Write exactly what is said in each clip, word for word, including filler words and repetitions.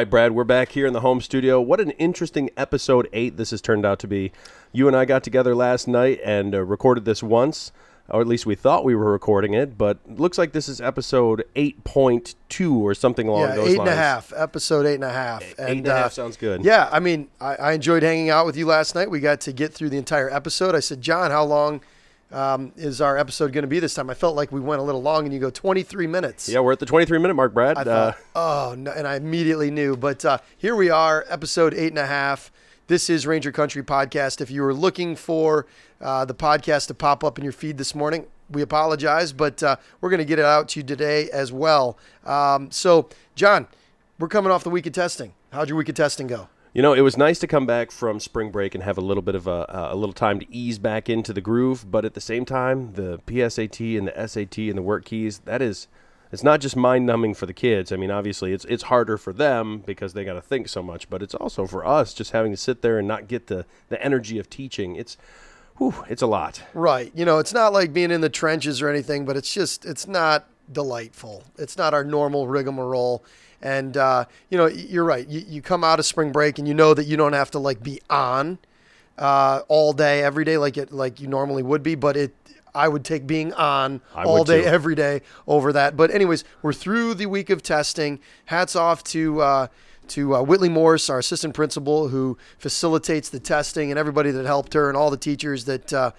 right, Brad, we're back here in the home studio. What an interesting episode eight this has turned out to be. You and I got together last night and uh, recorded this once, or at least we thought we were recording it, but it looks like this is episode eight point two or something along yeah, those eight lines. eight and a half, episode eight and a half. And, eight and a uh, half sounds good. Yeah, I mean, I, I enjoyed hanging out with you last night. We got to get through the entire episode. I said, John, how long... Um, is our episode going to be this time? I felt like we went a little long, and you go twenty-three minutes. Yeah, we're at the twenty-three minute mark, Brad. I thought, uh, oh, no, and I immediately knew. But uh, here we are, episode eight and a half. This is Ranger Country Podcast. If you were looking for uh, the podcast to pop up in your feed this morning, we apologize, but uh, we're going to get it out to you today as well. Um, so, John, we're coming off the week of testing. How'd your week of testing go? You know, it was nice to come back from spring break and have a little bit of a, a little time to ease back into the groove. But at the same time, the P S A T and the S A T and the work keys, that is, it's not just mind numbing for the kids. I mean, obviously, it's it's harder for them because they got to think so much. But it's also for us just having to sit there and not get the, the energy of teaching. It's whew, it's a lot. Right. You know, it's not like being in the trenches or anything, but it's just it's not delightful. It's not our normal rigmarole. And, uh, you know, you're right. You, you come out of spring break and you know that you don't have to, like, be on uh, all day, every day like it like you normally would be. But it I would take being on I all day, too. every day over that. But anyways, we're through the week of testing. Hats off to uh, to uh, Whitley Morris, our assistant principal, who facilitates the testing, and everybody that helped her and all the teachers that uh,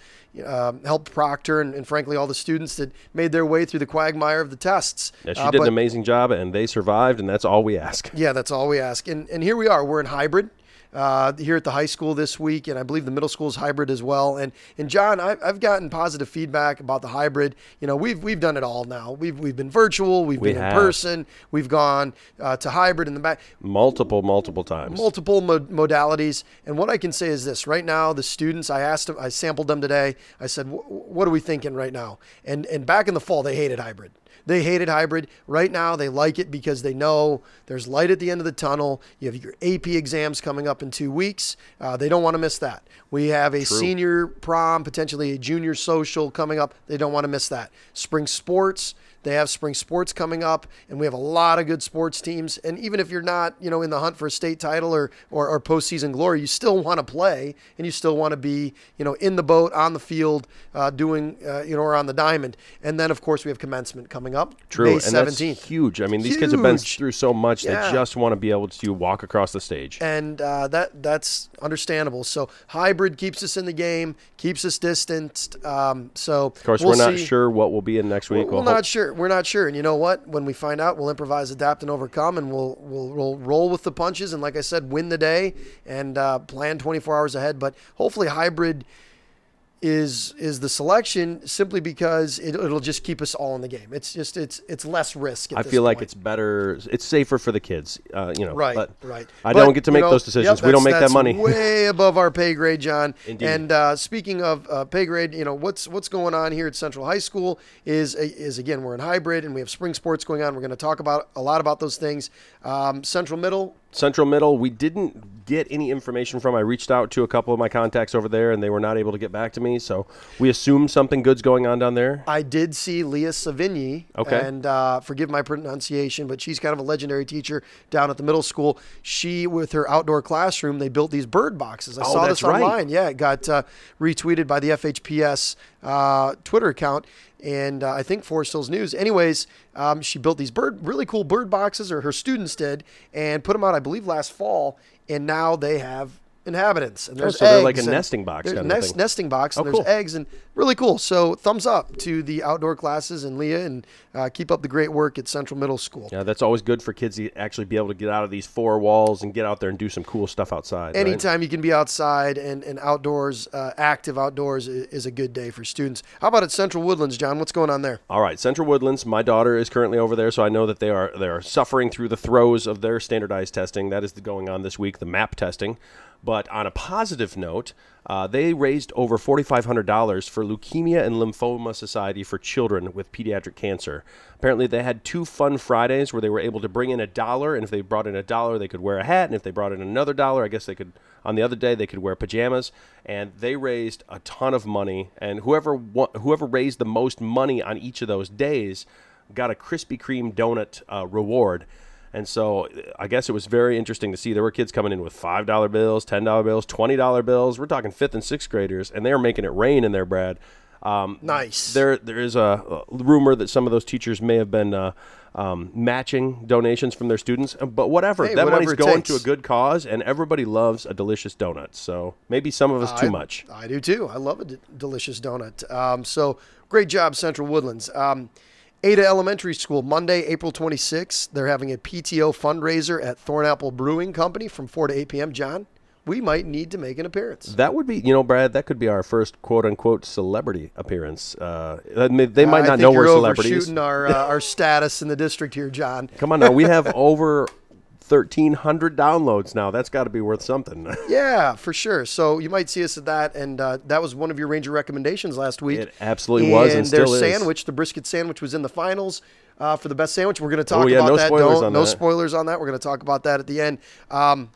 uh, helped proctor and, and, frankly, all the students that made their way through the quagmire of the tests. Yeah, she uh, did but, an amazing job, and they survived, and that's all we ask. Yeah, that's all we ask. And, and here we are. We're in hybrid uh, here at the high school this week, and I believe the middle school is hybrid as well. And, and John, I, I've gotten positive feedback about the hybrid. You know, we've, we've done it all now. We've, we've been virtual. We've we been have. in person. We've gone uh, to hybrid in the back. Multiple, multiple times. Multiple mod- modalities. And what I can say is this right now, the students, I asked them, I sampled them today. I said, what are we thinking right now? And, and back in the fall, they hated hybrid. They hated hybrid. Right now, they like it because they know there's light at the end of the tunnel. You have your A P exams coming up in two weeks. Uh, they don't want to miss that. We have a True. senior prom, potentially a junior social coming up. They don't want to miss that. Spring sports. They have spring sports coming up, and we have a lot of good sports teams. And even if you're not, you know, in the hunt for a state title or or, or postseason glory, you still want to play, and you still want to be, you know, in the boat, on the field, uh, doing, uh, you know, or on the diamond. And then, of course, we have commencement coming up. True, May and seventeenth. That's huge. I mean, these huge. kids have been through so much; yeah. they just want to be able to walk across the stage. And uh, that that's understandable. So hybrid keeps us in the game, keeps us distanced. Um, so, of course, we'll we're not see. sure what will be in next week. We're, we're we'll not hope- sure. We're not sure. And you know what? When we find out, we'll improvise, adapt, and overcome, and we'll we'll, we'll roll with the punches. And like I said, win the day and uh, plan twenty-four hours ahead. But hopefully hybrid is is the selection simply because it, it'll just keep us all in the game. It's just it's it's less risk. At I this feel point. like it's better. It's safer for the kids. Uh, you know, right, but right. I but, don't get to make you know, those decisions. Yep, we don't make that money. Way above our pay grade, John. Indeed. And uh, speaking of uh, pay grade, you know what's what's going on here at Central High School is is again we're in hybrid and we have spring sports going on. We're going to talk about a lot about those things. Um, Central Middle. Central Middle, we didn't get any information from. I reached out to a couple of my contacts over there, and they were not able to get back to me. So we assume something good's going on down there. I did see Leah Savigny, okay. and uh, forgive my pronunciation, but she's kind of a legendary teacher down at the middle school. She, with her outdoor classroom, they built these bird boxes. I oh, saw this online. Right. Yeah, it got uh, retweeted by the F H P S uh, Twitter account. And uh, I think Forest Hills News. Anyways, um, she built these bird, really cool bird boxes, or her students did, and put them out, I believe, last fall. And now they have inhabitants. And there's oh, so eggs they're like a nesting box. Kind of nest, thing. Nesting box, and oh, there's cool. eggs, and really cool. So thumbs up to the outdoor classes and Leah, and uh, keep up the great work at Central Middle School. Yeah, that's always good for kids to actually be able to get out of these four walls and get out there and do some cool stuff outside. Anytime right? you can be outside and, and outdoors, uh, active outdoors is a good day for students. How about at Central Woodlands, John? What's going on there? All right, Central Woodlands, my daughter is currently over there, so I know that they are they are suffering through the throes of their standardized testing. That is going on this week, the MAP testing. But on a positive note, uh, they raised over four thousand five hundred dollars for Leukemia and Lymphoma Society for children with pediatric cancer. Apparently, they had two fun Fridays where they were able to bring in a dollar, and if they brought in a dollar, they could wear a hat, and if they brought in another dollar, I guess they could, on the other day, they could wear pajamas, and they raised a ton of money, and whoever wa- whoever raised the most money on each of those days got a Krispy Kreme donut uh, reward. And so I guess it was very interesting to see there were kids coming in with five dollar bills, ten dollar bills, twenty dollar bills. We're talking fifth and sixth graders, and they are making it rain in there, Brad. Um, nice. There, there is a rumor that some of those teachers may have been uh, um, matching donations from their students, but whatever. Hey, that whatever money's going takes. to a good cause, and everybody loves a delicious donut. So maybe some of us uh, too I, much. I do too. I love a d- delicious donut. Um, so great job, Central Woodlands. Um, Ada Elementary School, Monday, April twenty-sixth. They're having a P T O fundraiser at Thornapple Brewing Company from four to eight p.m. John, we might need to make an appearance. That would be, you know, Brad, that could be our first quote-unquote celebrity appearance. Uh, they might not uh, know we're celebrities. I think you're overshooting our, uh, our status in the district here, John. Come on now. We have over thirteen hundred downloads now. That's got to be worth something. Yeah, for sure. So you might see us at that, and uh, that was one of your Ranger recommendations last week. It absolutely and was, and still is. And their sandwich, the brisket sandwich, was in the finals. Uh, for the best sandwich, we're going to talk oh, yeah, about no that. Spoilers Don't, on no that. spoilers on that. We're going to talk about that at the end. Um,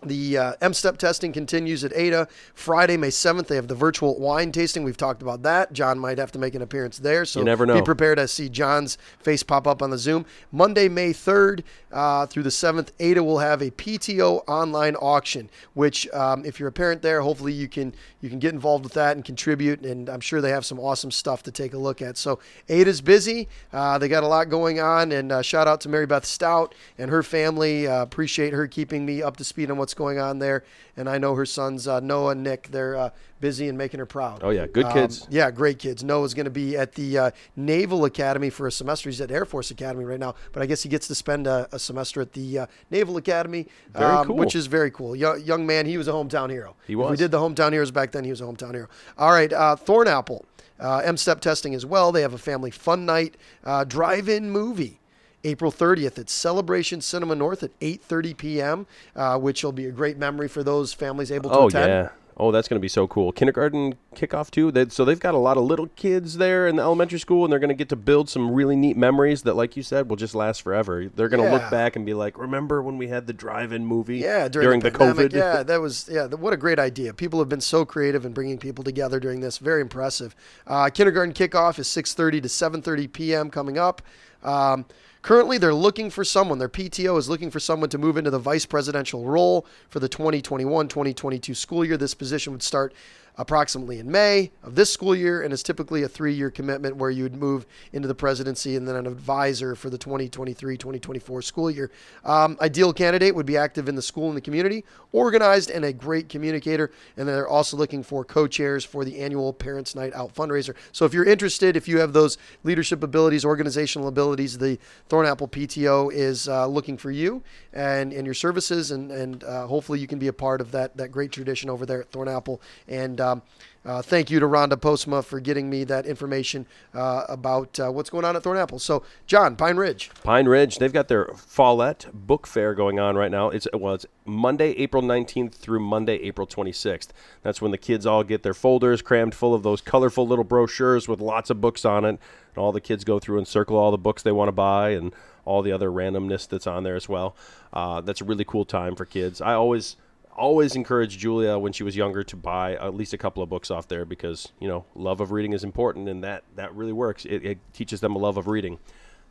the uh, M-STEP testing continues at Ada. Friday, May seventh, they have the virtual wine tasting. We've talked about that. John might have to make an appearance there, so you never know. Be prepared to see John's face pop up on the Zoom. Monday, May third uh, through the seventh, Ada will have a P T O online auction, which um, if you're a parent there, hopefully you can you can get involved with that and contribute, and I'm sure they have some awesome stuff to take a look at. So Ada's busy. Uh, they got a lot going on, and uh, shout out to Mary Beth Stout and her family. Uh, appreciate her keeping me up to speed on what going on there, and I know her sons uh, Noah and Nick, they're uh, busy and making her proud. Oh yeah, good um, kids. Yeah, great kids. Noah's going to be at the uh, Naval Academy for a semester. He's at Air Force Academy right now, but I guess he gets to spend a, a semester at the uh, Naval Academy, very um, cool. which is very cool. Yo- young man, he was a hometown hero. He was. If we did the hometown heroes back then, he was a hometown hero. All right, uh, Thornapple, uh, M-STEP testing as well. They have a family fun night, uh, drive-in movie. April thirtieth at Celebration Cinema North at eight thirty p.m., uh, which will be a great memory for those families able to oh, attend. Oh, yeah. Oh, that's going to be so cool. Kindergarten kickoff, too. They, so they've got a lot of little kids there in the elementary school, and they're going to get to build some really neat memories that, like you said, will just last forever. They're going to yeah. look back and be like, remember when we had the drive-in movie yeah, during, during the, the COVID? Yeah, that was, yeah, the, what a great idea. People have been so creative in bringing people together during this. Very impressive. Uh, kindergarten kickoff is six thirty to seven thirty p.m. coming up. Um, currently, they're looking for someone. Their P T O is looking for someone to move into the vice presidential role for the twenty twenty-one twenty twenty-two school year. This position would start approximately in May of this school year and is typically a three-year commitment where you would move into the presidency and then an advisor for the twenty twenty-three twenty twenty-four school year. Um, ideal candidate would be active in the school and the community, organized, and a great communicator. And they're also looking for co-chairs for the annual Parents Night Out fundraiser. So if you're interested, if you have those leadership abilities, organizational abilities, the Thornapple P T O is uh, looking for you and, and your services, and, and uh, hopefully you can be a part of that, that great tradition over there at Thornapple. And uh, Um, uh, thank you to Rhonda Postma for getting me that information uh, about uh, what's going on at Thornapple. So, John, Pine Ridge. Pine Ridge, they've got their Follette Book Fair going on right now. It's well, it's Monday, April nineteenth through Monday, April twenty-sixth. That's when the kids all get their folders crammed full of those colorful little brochures with lots of books on it. And all the kids go through and circle all the books they want to buy and all the other randomness that's on there as well. Uh, that's a really cool time for kids. I always... always encouraged Julia when she was younger to buy at least a couple of books off there because, you know, love of reading is important, and that, that really works. It, it teaches them a love of reading.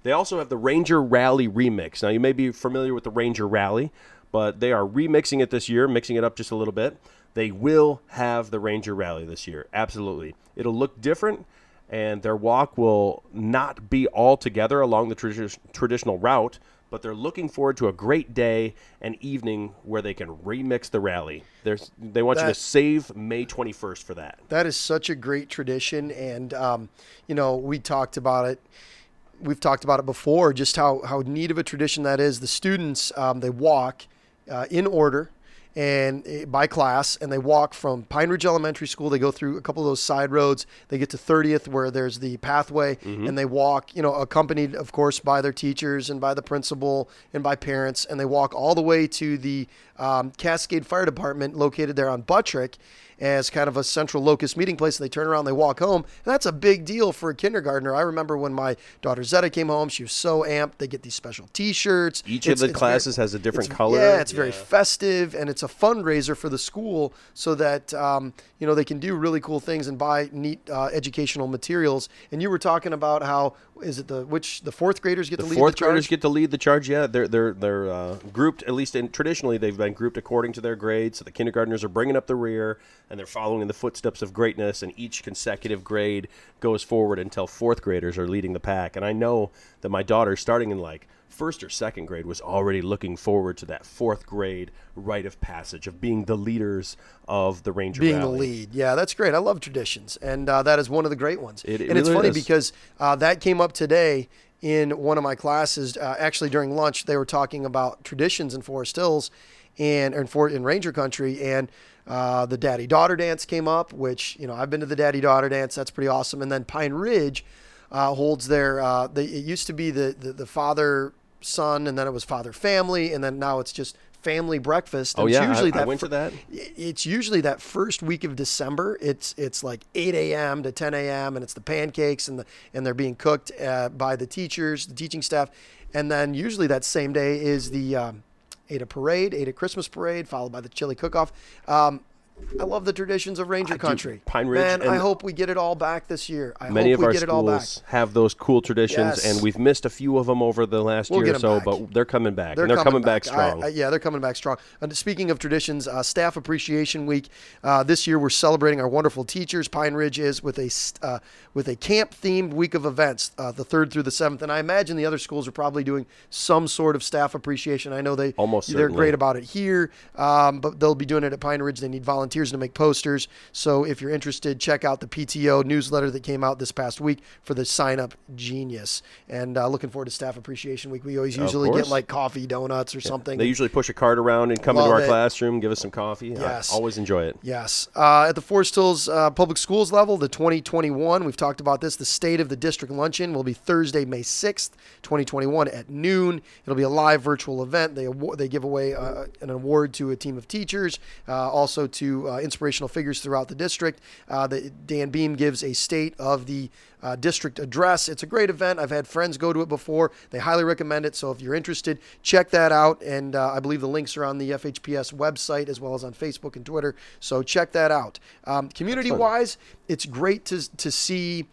They also have the Ranger Rally Remix. Now, you may be familiar with the Ranger Rally, but they are remixing it this year, mixing it up just a little bit. They will have the Ranger Rally this year, absolutely. It'll look different, and their walk will not be all together along the tra- traditional route, but they're looking forward to a great day and evening where they can remix the rally. There's, they want that, you to save May twenty-first for that. That is such a great tradition. And, um, you know, we talked about it. We've talked about it before, just how, how neat of a tradition that is. The students, um, they walk uh, in order and by class, and they walk from Pine Ridge Elementary School. They go through a couple of those side roads. They get to thirtieth where there's the pathway, mm-hmm. and they walk, you know, accompanied, of course, by their teachers and by the principal and by parents, and they walk all the way to the um, Cascade Fire Department located there on Buttrick as kind of a central locust meeting place, and they turn around and they walk home, and that's a big deal for a kindergartner. I remember when my daughter Zeta came home, she was so amped. They get these special T-shirts. Each it's, of the classes very, has a different color. Yeah, it's yeah. very festive, and it's a a fundraiser for the school so that, um, you know, they can do really cool things and buy neat uh, educational materials. And you were talking about how, is it the, which the fourth graders get the to lead the charge? The fourth graders get to lead the charge, yeah. They're, they're, they're uh, grouped, at least in, traditionally, they've been grouped according to their grades. So the kindergartners are bringing up the rear and they're following in the footsteps of greatness, and each consecutive grade goes forward until fourth graders are leading the pack. And I know that my daughter, starting in like first or second grade, was already looking forward to that fourth grade rite of passage of being the leaders of the Ranger Rally. Being the lead. Yeah, that's great. I love traditions. And uh, that is one of the great ones. It, it and it's really funny is. because uh, that came up today in one of my classes. Uh, actually, during lunch, they were talking about traditions in Forest Hills and, and for, in Ranger Country. And uh, the Daddy-Daughter Dance came up, which, you know, I've been to the Daddy-Daughter Dance. That's pretty awesome. And then Pine Ridge Uh, holds their, uh, the, it used to be the, the, the father, son, and then it was father, family, and then now it's just family breakfast. And oh, yeah, it's usually I, that I went fir- to that. It's usually that first week of December. It's it's like eight a.m. to ten a.m., and it's the pancakes, and the and they're being cooked uh, by the teachers, the teaching staff. And then usually that same day is the um, Ada parade, Ada Christmas parade, followed by the chili cook-off. Um, I love the traditions of Ranger I Country. Do. Pine Ridge. Man, and I hope we get it all back this year. I many hope of we our get schools it all back. Have those cool traditions, yes. and we've missed a few of them over the last we'll year or so, back. but they're coming back. They're and they're coming, coming back, back strong. I, I, yeah, they're coming back strong. And speaking of traditions, uh, Staff Appreciation Week. Uh, this year, we're celebrating our wonderful teachers. Pine Ridge is with a uh, with a camp-themed week of events, uh, the third through the seventh. And I imagine the other schools are probably doing some sort of staff appreciation. I know they Almost they're certainly. great about it here, um, but they'll be doing it at Pine Ridge. They need volunteers. volunteers to make posters. So if you're interested, check out the P T O newsletter that came out this past week for the Sign Up Genius. And uh, looking forward to Staff Appreciation Week. We always usually get like coffee, donuts, or yeah. something. They usually push a cart around and come Love into our it. classroom, give us some coffee. Yes. I always enjoy it. Yes. Uh, at the Forest Hills uh, Public Schools level, the twenty twenty-one, we've talked about this, the State of the District Luncheon will be Thursday, May sixth, twenty twenty-one at noon. It'll be a live virtual event. They award, they give away uh, an award to a team of teachers, uh, also to Uh, inspirational figures throughout the district. Uh, the, Dan Beam gives a state of the uh, district address. It's a great event. I've had friends go to it before. They highly recommend it. So if you're interested, check that out. And uh, I believe the links are on the F H P S website as well as on Facebook and Twitter. So check that out. Um, community-wise, it's great to to see.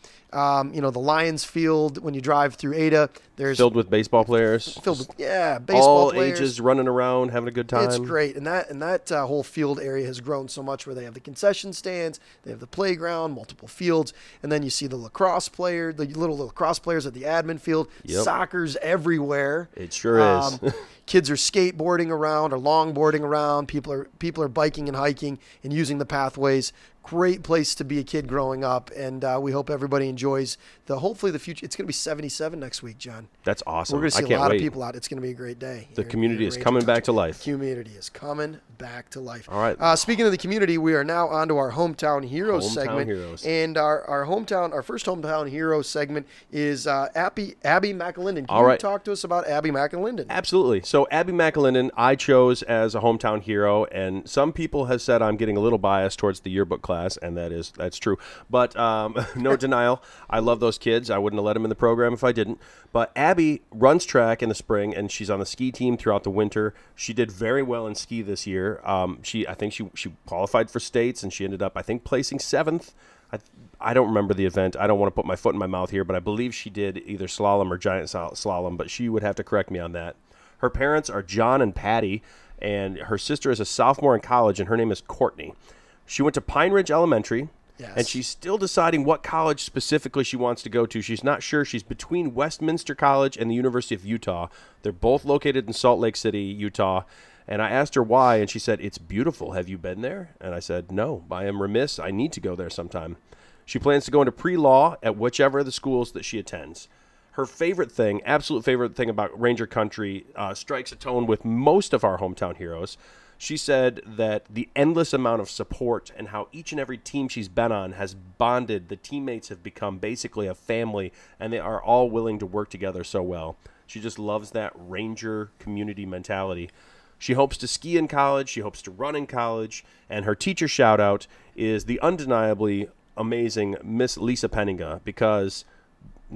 Um, you know, the Lions Field, when you drive through Ada, there's filled with baseball players, filled with, yeah, baseball all players. ages running around, having a good time. It's great. And that, and that uh, whole field area has grown so much where they have the concession stands, they have the playground, multiple fields. And then you see the lacrosse player, the little lacrosse players at the admin field, yep. Soccer's everywhere. It sure um, is. Kids are skateboarding around or longboarding around. People are, people are biking and hiking and using the pathways. Great place to be a kid growing up, and uh, we hope everybody enjoys the hopefully the future. It's going to be seventy-seven next week, John. That's awesome. We're going to see I can't a lot wait. of people out. It's going to be a great day. The community is coming back to life. The community is coming back to life. All right. Uh, speaking of the community, we are now on to our Hometown Heroes hometown segment. Heroes. And our, our hometown, our first Hometown Hero segment is uh, Abby, Abby McAlinden. Can All you right. talk to us about Abby McAlinden? Absolutely. So Abby McAlinden, I chose as a hometown hero, and some people have said I'm getting a little biased towards the yearbook class. Class, and that is that's true, but um, no denial. I love those kids. I wouldn't have let them in the program if I didn't. But Abby runs track in the spring, and she's on the ski team throughout the winter. She did very well in ski this year. Um, she, I think she she qualified for states, and she ended up, I think, placing seventh. I, I don't remember the event. I don't want to put my foot in my mouth here, but I believe she did either slalom or giant slalom. But she would have to correct me on that. Her parents are John and Patty, and her sister is a sophomore in college, and her name is Courtney. She went to Pine Ridge Elementary, yes. and she's still deciding what college specifically she wants to go to. She's not sure. She's between Westminster College and the University of Utah. They're both located in Salt Lake City, Utah. And I asked her why, and she said, "It's beautiful. Have you been there?" And I said, "No, I am remiss. I need to go there sometime." She plans to go into pre-law at whichever of the schools that she attends. Her favorite thing, absolute favorite thing about Ranger Country, uh, strikes a tone with most of our hometown heroes. She said that the endless amount of support and how each and every team she's been on has bonded. The teammates have become basically a family, and they are all willing to work together so well. She just loves that Ranger community mentality. She hopes to ski in college. She hopes to run in college. And her teacher shout-out is the undeniably amazing Miss Lisa Penninga, because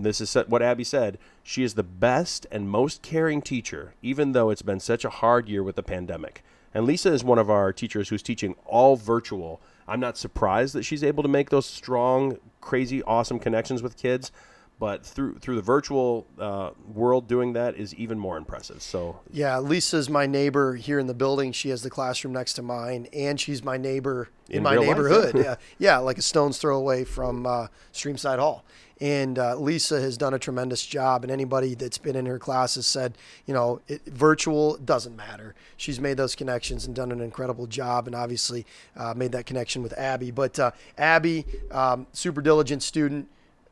this is what Abby said. She is the best and most caring teacher, even though it's been such a hard year with the pandemic. And Lisa is one of our teachers who's teaching all virtual. I'm not surprised that she's able to make those strong, crazy, awesome connections with kids. But through through the virtual uh, world, doing that is even more impressive. So yeah, Lisa's my neighbor here in the building. She has the classroom next to mine, and she's my neighbor in, in my neighborhood. yeah, yeah, like a stone's throw away from uh, Streamside Hall. And uh, Lisa has done a tremendous job. And anybody that's been in her class has said, you know, it, virtual doesn't matter. She's made those connections and done an incredible job, and obviously uh, made that connection with Abby. But uh, Abby, um, super diligent student.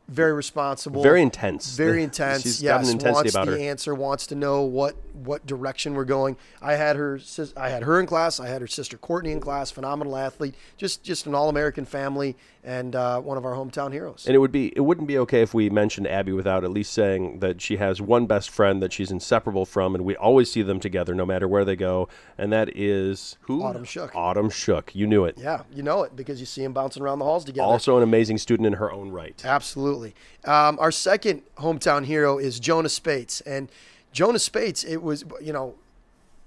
Very responsible. Very intense. Very intense. She's yes, got an intensity wants about the her. Answer, wants to know what, what direction we're going. I had her I had her in class. I had her sister Courtney in class. Phenomenal athlete. Just just an all-American family, and uh, one of our hometown heroes. And it would be it wouldn't be okay if we mentioned Abby without at least saying that she has one best friend that she's inseparable from, and we always see them together no matter where they go. And that is who? Autumn Shook. Autumn Shook. You knew it. Yeah, you know it because you see them bouncing around the halls together. Also an amazing student in her own right. Absolutely. Um, our second hometown hero is Jonah Spates, and Jonah Spates, it was, you know,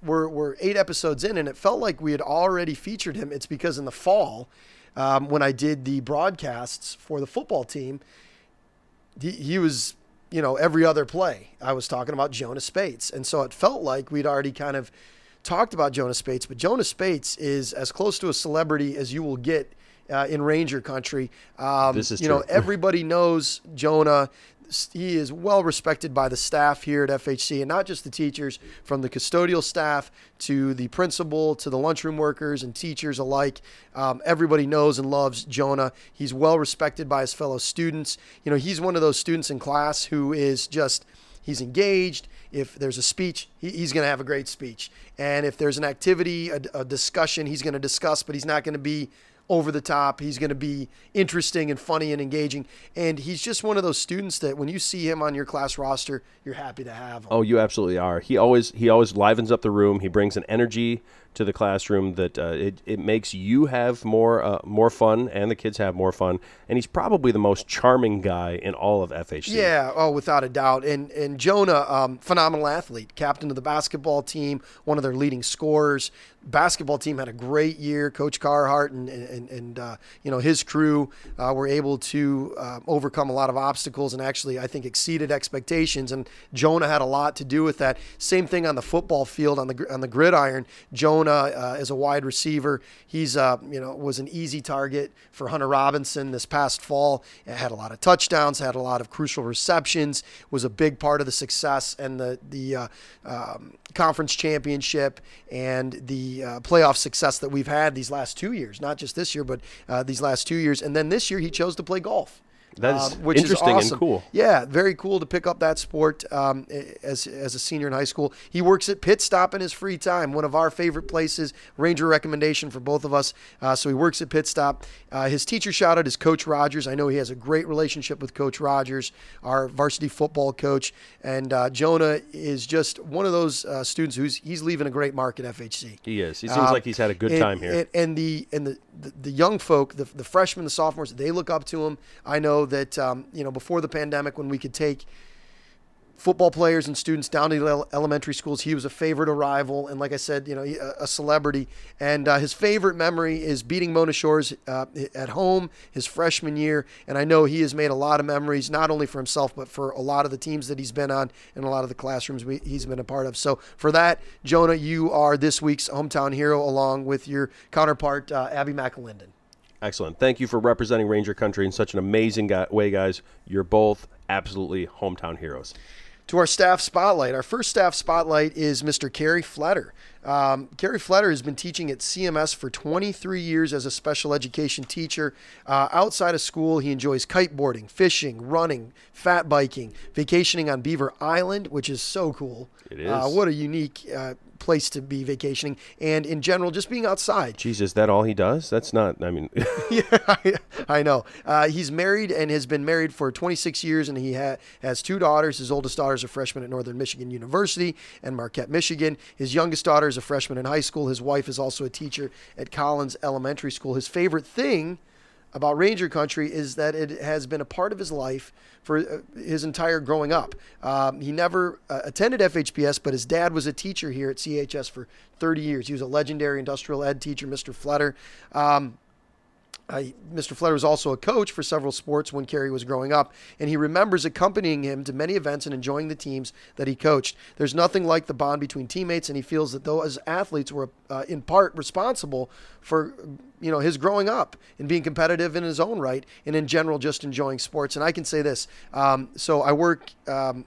we're, we're eight episodes in, and it felt like we had already featured him. It's because in the fall, um, when I did the broadcasts for the football team, he, he was, you know, every other play I was talking about Jonah Spates. And so it felt like we'd already kind of talked about Jonah Spates, but Jonah Spates is as close to a celebrity as you will get Uh, in Ranger country. Um, this is you true. know, everybody knows Jonah. He is well respected by the staff here at F H C, and not just the teachers, from the custodial staff to the principal to the lunchroom workers and teachers alike. Um, everybody knows and loves Jonah. He's well respected by his fellow students. You know, he's one of those students in class who is just, he's engaged. If there's a speech, he's going to have a great speech. And if there's an activity, a, a discussion, he's going to discuss, but he's not going to be over the top. He's going to be interesting and funny and engaging. And he's just one of those students that when you see him on your class roster, you're happy to have him. Oh, you absolutely are. He always he always livens up the room. He brings an energy to the classroom that uh, it, it makes you have more uh, more fun, and the kids have more fun. And he's probably the most charming guy in all of F H C. Yeah, oh, without a doubt. And and Jonah, um, phenomenal athlete, captain of the basketball team, one of their leading scorers. Basketball team had a great year. Coach Carhart and and, and uh, you know, his crew uh, were able to uh, overcome a lot of obstacles and actually, I think, exceeded expectations. And Jonah had a lot to do with that. Same thing on the football field, on the on the gridiron. Jonah Uh, as a wide receiver, he's uh, you know was an easy target for Hunter Robinson this past fall. Had a lot of touchdowns, had a lot of crucial receptions. Was a big part of the success and the the uh, um, conference championship and the uh, playoff success that we've had these last two years. Not just this year, but uh, these last two years. And then this year, he chose to play golf. That is um, which interesting is awesome. And cool. Yeah, very cool to pick up that sport um, as as a senior in high school. He works at Pit Stop in his free time, one of our favorite places, Ranger recommendation for both of us. Uh, so he works at Pit Stop. Uh, his teacher shout-out is Coach Rogers. I know he has a great relationship with Coach Rogers, our varsity football coach. And uh, Jonah is just one of those uh, students who's he's leaving a great mark at F H C. He is. He seems um, like he's had a good and, time here. And, and, the, and the, the, the young folk, the, the freshmen, the sophomores, they look up to him. I know that, um, you know, before the pandemic, when we could take football players and students down to the elementary schools, he was a favorite arrival. And like I said, you know, a celebrity. And uh, his favorite memory is beating Mona Shores uh, at home his freshman year. And I know he has made a lot of memories, not only for himself, but for a lot of the teams that he's been on and a lot of the classrooms we, he's been a part of. So for that, Jonah, you are this week's hometown hero, along with your counterpart, uh, Abby McAlinden. Excellent. Thank you for representing Ranger Country in such an amazing guy- way, guys. You're both absolutely hometown heroes. To our staff spotlight. Our first staff spotlight is Mister Kerry Fletter. Um, Kerry Fletter has been teaching at C M S for twenty-three years as a special education teacher. Uh, outside of school, he enjoys kiteboarding, fishing, running, fat biking, vacationing on Beaver Island, which is so cool. It is. Uh, what a unique uh, place to be vacationing, and in general, just being outside. Jeez, is that all he does? That's not, I mean. yeah, I, I know. Uh, he's married and has been married for twenty-six years, and he ha- has two daughters. His oldest daughter is a freshman at Northern Michigan University and Marquette, Michigan. His youngest daughter is a freshman in high school. His wife is also a teacher at Collins Elementary School. His favorite thing about Ranger Country is that it has been a part of his life for his entire growing up. Um, he never uh, attended F H P S, but his dad was a teacher here at C H S for thirty years. He was a legendary industrial ed teacher, Mister Fletter. Um, Uh, Mister Fletter was also a coach for several sports when Kerry was growing up, and he remembers accompanying him to many events and enjoying the teams that he coached. There's nothing like the bond between teammates, and he feels that those athletes were uh, in part responsible for, you know, his growing up and being competitive in his own right, and in general just enjoying sports. And I can say this. Um, so I work. Um,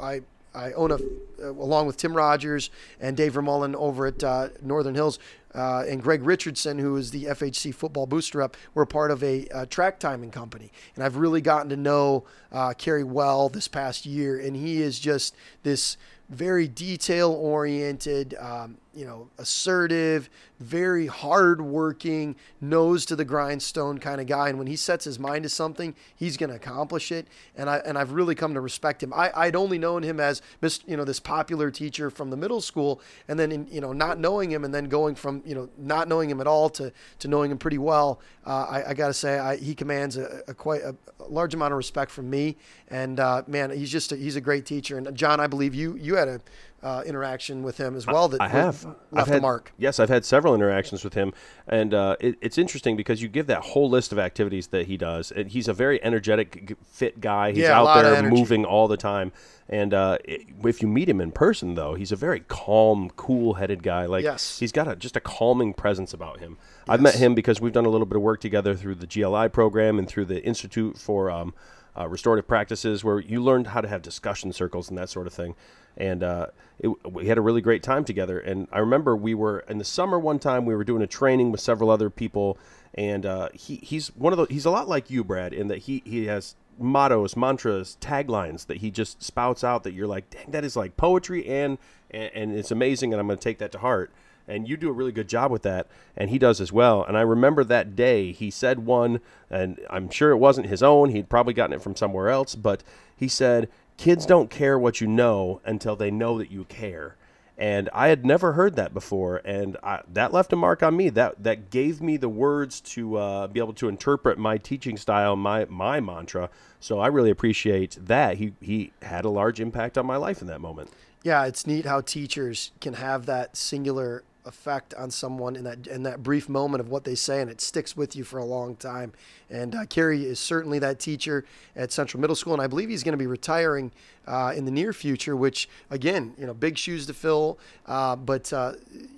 I. I own a, uh, along with Tim Rogers and Dave Vermullen over at uh, Northern Hills, uh, and Greg Richardson, who is the F H C football booster up, we're part of a, a track timing company. And I've really gotten to know uh, Kerry well this past year, and he is just this very detail-oriented, um, you know, assertive, very hard-working, nose-to-the-grindstone kind of guy. And when he sets his mind to something, he's going to accomplish it. And, I, and I've really come to respect him. I, I'd only known him as, you know, this popular teacher from the middle school, and then, in, you know, not knowing him, and then going from, you know, not knowing him at all to, to knowing him pretty well. Uh, I, I got to say, I, he commands a, a quite a, a large amount of respect from me. And, uh, man, he's just a, he's a great teacher. And, John, I believe you you had a Uh, interaction with him as well that I have left a mark. Yes, I've had several interactions with him, and uh, it, it's interesting because you give that whole list of activities that he does, and he's a very energetic, fit guy. He's yeah, out there moving all the time, and uh, it, if you meet him in person, though, he's a very calm, cool-headed guy. Like yes. He's got a, just a calming presence about him. Yes. I've met him because we've done a little bit of work together through the G L I program and through the Institute for um, uh, Restorative Practices, where you learned how to have discussion circles and that sort of thing. And uh, it, we had a really great time together. And I remember we were in the summer one time, we were doing a training with several other people. And uh, he, he's one of the, he's a lot like you, Brad, in that he, he has mottos, mantras, taglines that he just spouts out that you're like, dang, that is like poetry and, and, and it's amazing. And I'm going to take that to heart. And you do a really good job with that, and he does as well. And I remember that day he said one, and I'm sure it wasn't his own. He'd probably gotten it from somewhere else, but he said, "Kids don't care what you know until they know that you care." And I had never heard that before, and I, that left a mark on me. That that gave me the words to uh, be able to interpret my teaching style, my my mantra. So I really appreciate that. He he had a large impact on my life in that moment. Yeah, it's neat how teachers can have that singular effect on someone in that in that brief moment of what they say, and it sticks with you for a long time. And uh, Kerry is certainly that teacher at Central Middle School, and I believe he's going to be retiring uh, in the near future, which, again, you know, big shoes to fill, uh, but uh,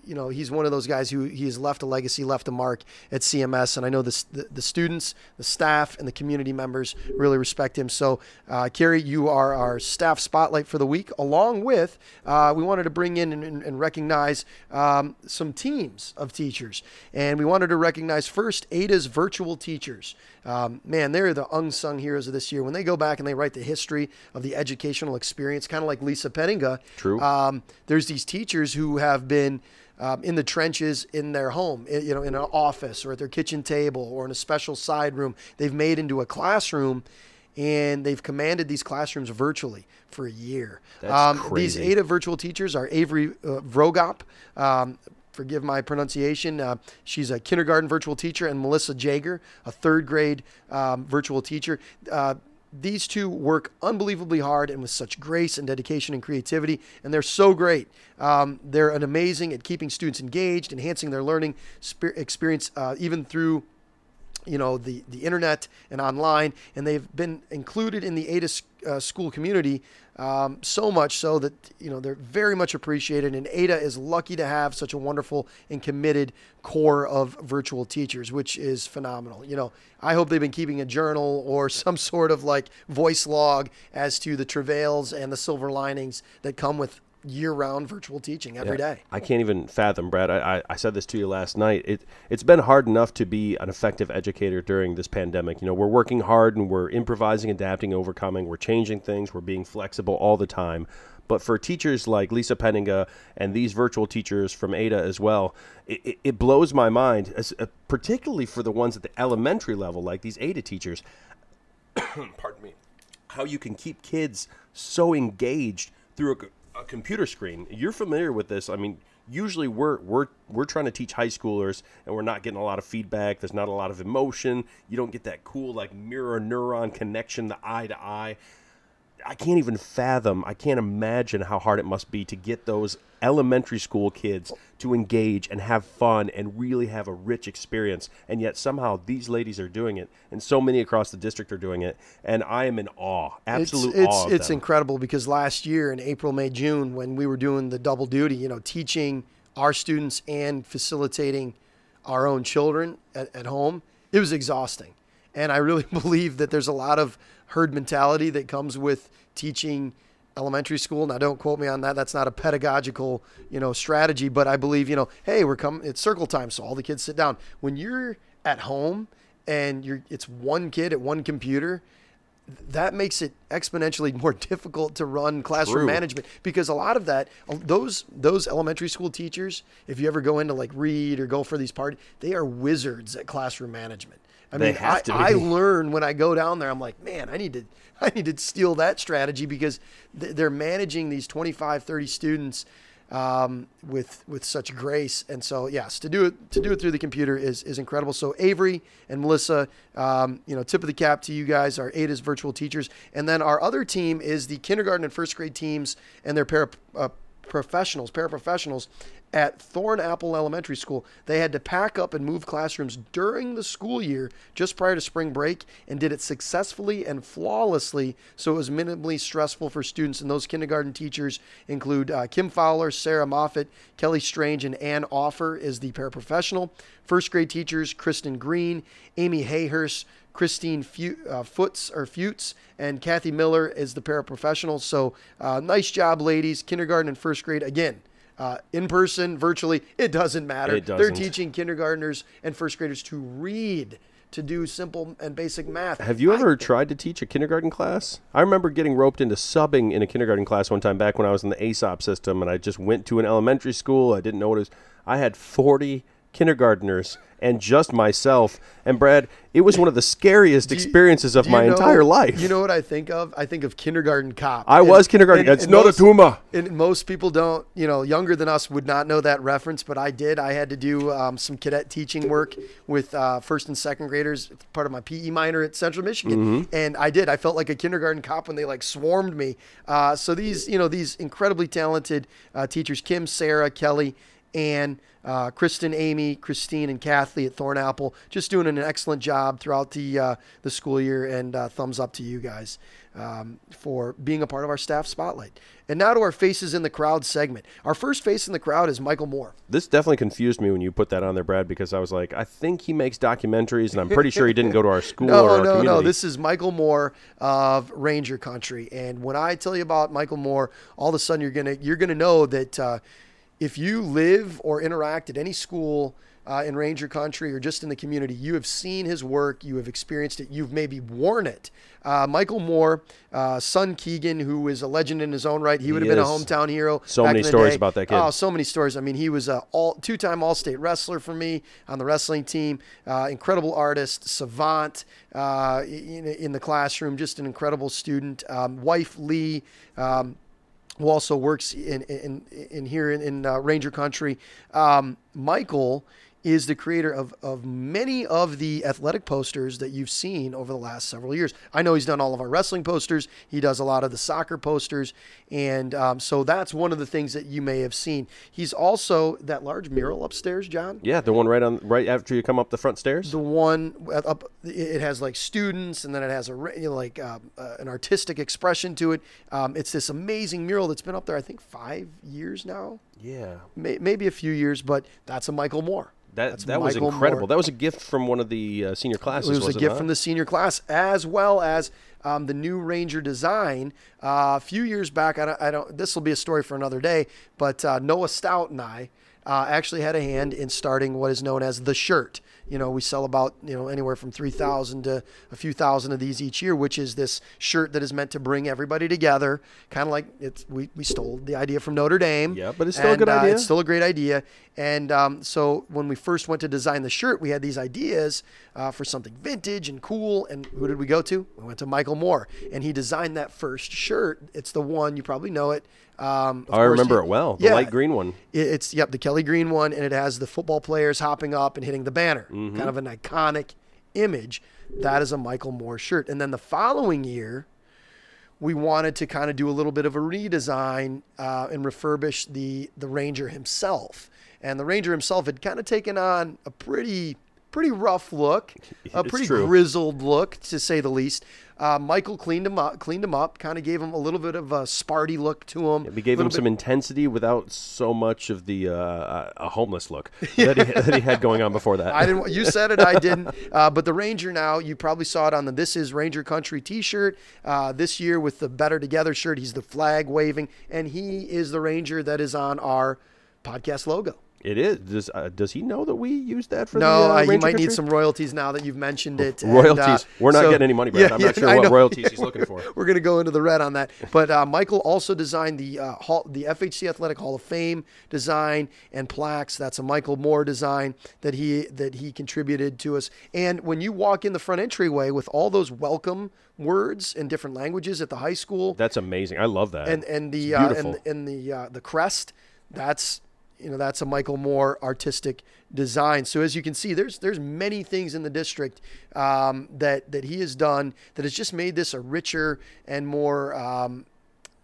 you know, he's one of those guys who he has left a legacy, left a mark at C M S, and I know the, the, the students, the staff, and the community members really respect him. So uh, Kerry, you are our staff spotlight for the week, along with uh, we wanted to bring in and, and, and recognize um, some teams of teachers, and we wanted to recognize first Ada's virtual teachers. Um, man, they're the unsung heroes of this year. When they go back and they write the history of the educational experience, kind of like Lisa Penninga. True. Um, there's these teachers who have been um, in the trenches in their home, you know, in an office or at their kitchen table or in a special side room they've made into a classroom. And they've commanded these classrooms virtually for a year. That's um, crazy. These Ada virtual teachers are Avery uh, Vrogop, um, forgive my pronunciation. Uh, she's a kindergarten virtual teacher, and Melissa Jager, a third grade um, virtual teacher. Uh, These two work unbelievably hard and with such grace and dedication and creativity, and they're so great. Um, they're an amazing at keeping students engaged, enhancing their learning spe- experience uh, even through you know, the, the internet and online, and they've been included in the Ada uh, school community um, so much so that, you know, they're very much appreciated, and Ada is lucky to have such a wonderful and committed core of virtual teachers, which is phenomenal. You know, I hope they've been keeping a journal or some sort of like voice log as to the travails and the silver linings that come with year-round virtual teaching every yeah, day. I can't even fathom, Brad. I, I, I said this to you last night. It, it's been hard enough to be an effective educator during this pandemic. You know, we're working hard and we're improvising, adapting, overcoming. We're changing things. We're being flexible all the time. But for teachers like Lisa Penninga and these virtual teachers from Ada as well, it, it blows my mind, particularly for the ones at the elementary level, like these Ada teachers. Pardon me. How you can keep kids so engaged through a... a computer screen. You're familiar with this. I mean, usually we're we're we're trying to teach high schoolers, and we're not getting a lot of feedback. There's not a lot of emotion. You don't get that cool like mirror neuron connection, the eye to eye. I can't even fathom, I can't imagine how hard it must be to get those elementary school kids to engage and have fun and really have a rich experience. And yet somehow these ladies are doing it, and so many across the district are doing it. And I am in awe, absolute it's, it's, awe of It's them. Incredible, because last year in April, May, June, when we were doing the double duty, you know, teaching our students and facilitating our own children at, at home, it was exhausting. And I really believe that there's a lot of herd mentality that comes with teaching elementary school. Now, don't quote me on that. That's not a pedagogical, you know, strategy, but I believe, you know, hey, we're coming, it's circle time. So all the kids sit down. When you're at home and you're, it's one kid at one computer, that makes it exponentially more difficult to run classroom True. management, because a lot of that, those those elementary school teachers, if you ever go into like Reed or go for these parties, they are wizards at classroom management. I mean, I, I learn when I go down there. I'm like, man, I need to, I need to steal that strategy, because th- they're managing these twenty-five, thirty students um, with with such grace. And so, yes, to do it to do it through the computer is is incredible. So Avery and Melissa, um, you know, tip of the cap to you guys, our Ada's virtual teachers, and then our other team is the kindergarten and first grade teams and their para uh, professionals, paraprofessionals. At Thornapple Elementary School, they had to pack up and move classrooms during the school year just prior to spring break, and did it successfully and flawlessly, so it was minimally stressful for students. And those kindergarten teachers include uh, Kim Fowler, Sarah Moffitt, Kelly Strange, and Ann Offer is the paraprofessional. First grade teachers, Kristen Green, Amy Hayhurst, Christine Fute, uh, Foots or Futes, and Kathy Miller is the paraprofessional. So uh, nice job, ladies, kindergarten and first grade again. Uh, in person, virtually, it doesn't matter. It doesn't. They're teaching kindergartners and first graders to read, to do simple and basic math. Have you ever I, tried to teach a kindergarten class? I remember getting roped into subbing in a kindergarten class one time back when I was in the A S O P system, and I just went to an elementary school. I didn't know what it was. I had forty kindergartners and just myself. And Brad, it was one of the scariest experiences you, of my know, entire life. You know what I think of? I think of Kindergarten Cop. I and, was kindergarten. And, it's and not most, a tumor. And most people don't, you know, younger than us would not know that reference, but I did. I had to do um, some cadet teaching work with uh, first and second graders, part of my P E minor at Central Michigan. Mm-hmm. And I did. I felt like a kindergarten cop when they like swarmed me. Uh, so these, you know, these incredibly talented uh, teachers, Kim, Sarah, Kelly, Ann, uh, Kristen, Amy, Christine, and Kathy at Thornapple, just doing an excellent job throughout the uh, the school year, and uh, thumbs up to you guys um, for being a part of our staff spotlight. And now to our Faces in the Crowd segment. Our first face in the crowd is Michael Moore. This definitely confused me when you put that on there, Brad, because I was like, I think he makes documentaries, and I'm pretty sure he didn't go to our school no, or our no, community. No, no, no. This is Michael Moore of Ranger Country, and when I tell you about Michael Moore, all of a sudden you're gonna you're gonna know that. Uh, If you live or interact at any school uh, in Ranger Country or just in the community, you have seen his work, you have experienced it, you've maybe worn it. Uh, Michael Moore, uh, son Keegan, who is a legend in his own right, he, he would have been a hometown hero. So back many in the stories day. About that kid. Oh, so many stories. I mean, he was a all, two-time All-State wrestler for me on the wrestling team, uh, incredible artist, savant uh, in, in the classroom, just an incredible student. Um, wife Lee. Um, who also works in in, in here in, in uh, Ranger Country. Um, Michael is the creator of, of many of the athletic posters that you've seen over the last several years. I know he's done all of our wrestling posters. He does a lot of the soccer posters. And um, so that's one of the things that you may have seen. He's also that large mural upstairs, John. Yeah, the one right on right after you come up the front stairs. The one up, it has like students, and then it has a you know, like uh, uh, an artistic expression to it. Um, it's this amazing mural that's been up there, I think, five years now. Yeah, may, maybe a few years, but that's a Michael Moore. That That's that Michael was incredible. Moore. That was a gift from one of the uh, senior classes. It was, was a it gift not? from the senior class, as well as um, the new Ranger design. Uh, a few years back, I don't. I don't this will be a story for another day. But uh, Noah Stout and I uh, actually had a hand in starting what is known as the shirt. You know, we sell about, you know, anywhere from three thousand to a few thousand of these each year, which is this shirt that is meant to bring everybody together. Kind of like it's, we, we stole the idea from Notre Dame. Yeah, but it's still and, a good idea. Uh, it's still a great idea. And um, so when we first went to design the shirt, we had these ideas uh, for something vintage and cool. And who did we go to? We went to Michael Moore. And he designed that first shirt. It's the one, you probably know it, Um, I remember it well. The yeah, light green one. It's, yep, the Kelly green one, and it has the football players hopping up and hitting the banner. Mm-hmm. Kind of an iconic image. That is a Michael Moore shirt. And then the following year, we wanted to kind of do a little bit of a redesign uh, and refurbish the the Ranger himself. And the Ranger himself had kind of taken on a pretty pretty rough look, a it's pretty true. grizzled look, to say the least. Uh, Michael cleaned him up, cleaned him up, kind of gave him a little bit of a Sparty look to him. Yeah, we gave him bit... some intensity without so much of the uh, a homeless look that, he, that he had going on before that. I didn't. You said it, I didn't. Uh, but the Ranger now, you probably saw it on the This Is Ranger Country t-shirt. Uh, this year with the Better Together shirt, he's the flag waving, and he is the Ranger that is on our podcast logo. It is. Does, uh, does he know that we use that for no, the uh, Ranger No, you might country? Need some royalties now that you've mentioned it. Royalties. And, uh, We're not so, getting any money, Brad. Yeah, I'm yeah, not sure I what know. royalties he's looking for. We're going to go into the red on that. But uh, Michael also designed the uh, hall, the F H C Athletic Hall of Fame design and plaques. That's a Michael Moore design that he that he contributed to us. And when you walk in the front entryway with all those welcome words in different languages at the high school. That's amazing. I love that. And and the uh, and, and the uh, the crest, that's You know, that's a Michael Moore artistic design. So as you can see, there's there's many things in the district um, that, that he has done that has just made this a richer and more, um,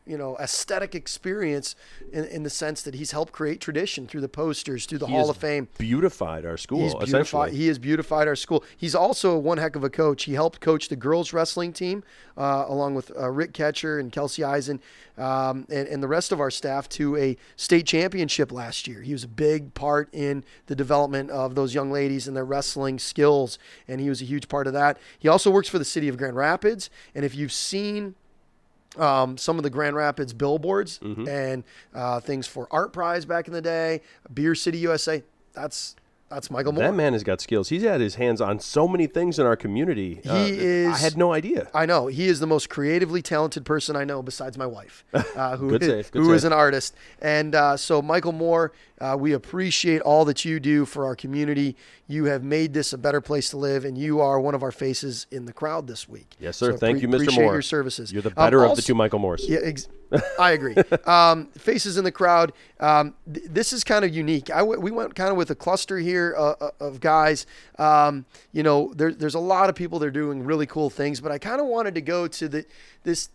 you know, aesthetic experience in, in the sense that he's helped create tradition through the posters, through the he Hall of Fame. Beautified our school, he's essentially. Beautifi- he has beautified our school. He's also one heck of a coach. He helped coach the girls wrestling team uh, along with uh, Rick Ketcher and Kelsey Eisen um, and, and the rest of our staff to a state championship last year. He was a big part in the development of those young ladies and their wrestling skills, and he was a huge part of that. He also works for the city of Grand Rapids, and if you've seen Um, some of the Grand Rapids billboards mm-hmm. and uh, things for Art Prize back in the day, Beer City U S A. That's that's Michael Moore. That man has got skills. He's had his hands on so many things in our community. He uh, is. I had no idea. I know. He is the most creatively talented person I know besides my wife, uh, who, Good safe. Good who safe. is an artist. And uh, so Michael Moore, uh, we appreciate all that you do for our community. You have made this a better place to live, and you are one of our faces in the crowd this week. Yes, sir. So Thank pre- you, Mister appreciate Moore. Appreciate your services. You're the better um, also, of the two Michael Moores. Yeah, ex- I agree. Um, faces in the crowd. Um, th- this is kind of unique. I w- we went kind of with a cluster here uh, of guys. Um, you know, there, there's a lot of people that are doing really cool things, but I kind of wanted to go to the this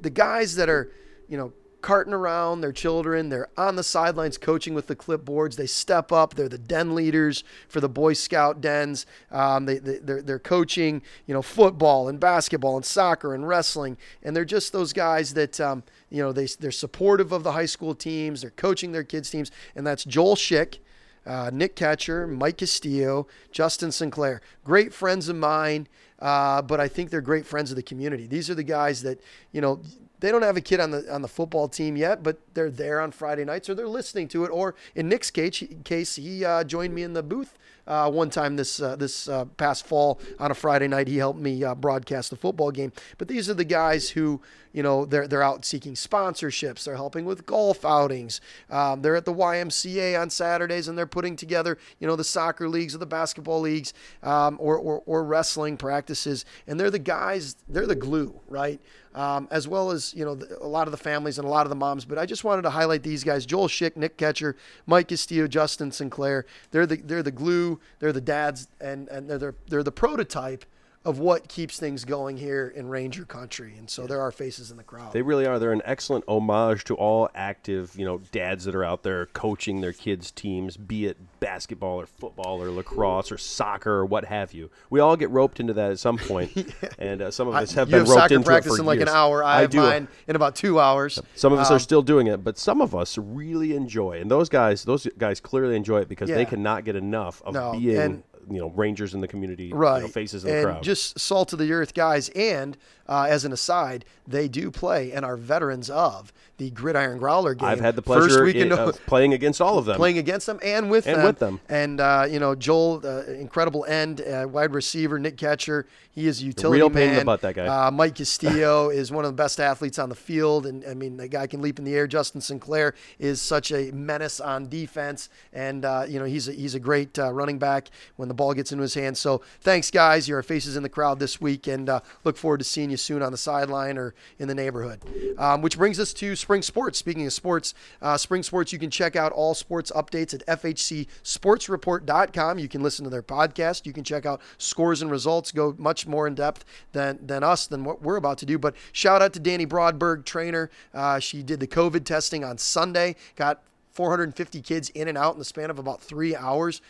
the guys that are, you know, carting around their children. They're on the sidelines coaching with the clipboards. They step up. They're the den leaders for the Boy Scout dens. Um, they, they, they're, they're coaching, you know, football and basketball and soccer and wrestling. And they're just those guys that, um, you know, they, they're supportive of the high school teams. They're coaching their kids' teams. And that's Joel Schick, uh, Nick Ketcher, Mike Castillo, Justin Sinclair. Great friends of mine, uh, but I think they're great friends of the community. These are the guys that, you know, they don't have a kid on the on the football team yet, but they're there on Friday nights or they're listening to it. Or in Nick's case, case he uh, joined me in the booth uh, one time this uh, this uh, past fall on a Friday night. He helped me uh, broadcast the football game. But these are the guys who, you know, they're they're out seeking sponsorships. They're helping with golf outings. Um, they're at the Y M C A on Saturdays and they're putting together, you know, the soccer leagues or the basketball leagues um, or, or or wrestling practices. And they're the guys. They're the glue, right? Um, as well as, you know, a lot of the families and a lot of the moms. But I just wanted to highlight these guys, Joel Schick, Nick Ketcher, Mike Castillo, Justin Sinclair. They're the they're the glue, they're the dads, and, and they're, the, they're the prototype of what keeps things going here in Ranger Country. And so there are faces in the crowd. They really are. They're an excellent homage to all active, you know, dads that are out there coaching their kids' teams, be it basketball or football or lacrosse or soccer or what have you. We all get roped into that at some point. yeah. And uh, some of us have I, been have roped into it for years. You have soccer practice in like an hour. I, I have do. mine in about two hours. Some of us um, are still doing it, but some of us really enjoy it. And those guys, those guys clearly enjoy it because yeah. they cannot get enough of no, being... And, you know, Rangers in the community, right. you know, faces in and the crowd. Just salt of the earth guys. And uh, as an aside, they do play and are veterans of the Gridiron Growler game. I've had the pleasure First week in, in, uh, playing against all of them. Playing against them and with and them. And with them. And, uh, you know, Joel, uh, incredible end, uh, wide receiver, Nick Ketcher. He is a utility the real man. Real pain in the butt, that guy. Uh, Mike Castillo is one of the best athletes on the field. And, I mean, the guy can leap in the air. Justin Sinclair is such a menace on defense. And, uh, you know, he's a, he's a great uh, running back when and the ball gets into his hands. So thanks, guys. Your faces in the crowd this week, and uh, look forward to seeing you soon on the sideline or in the neighborhood. Um, which brings us to spring sports. Speaking of sports, uh, spring sports, you can check out all sports updates at f h c sports report dot com. You can listen to their podcast. You can check out scores and results, go much more in depth than, than us, than what we're about to do. But shout out to Danny Broadberg, trainer. Uh, she did the COVID testing on Sunday, got four hundred fifty kids in and out in the span of about three hours.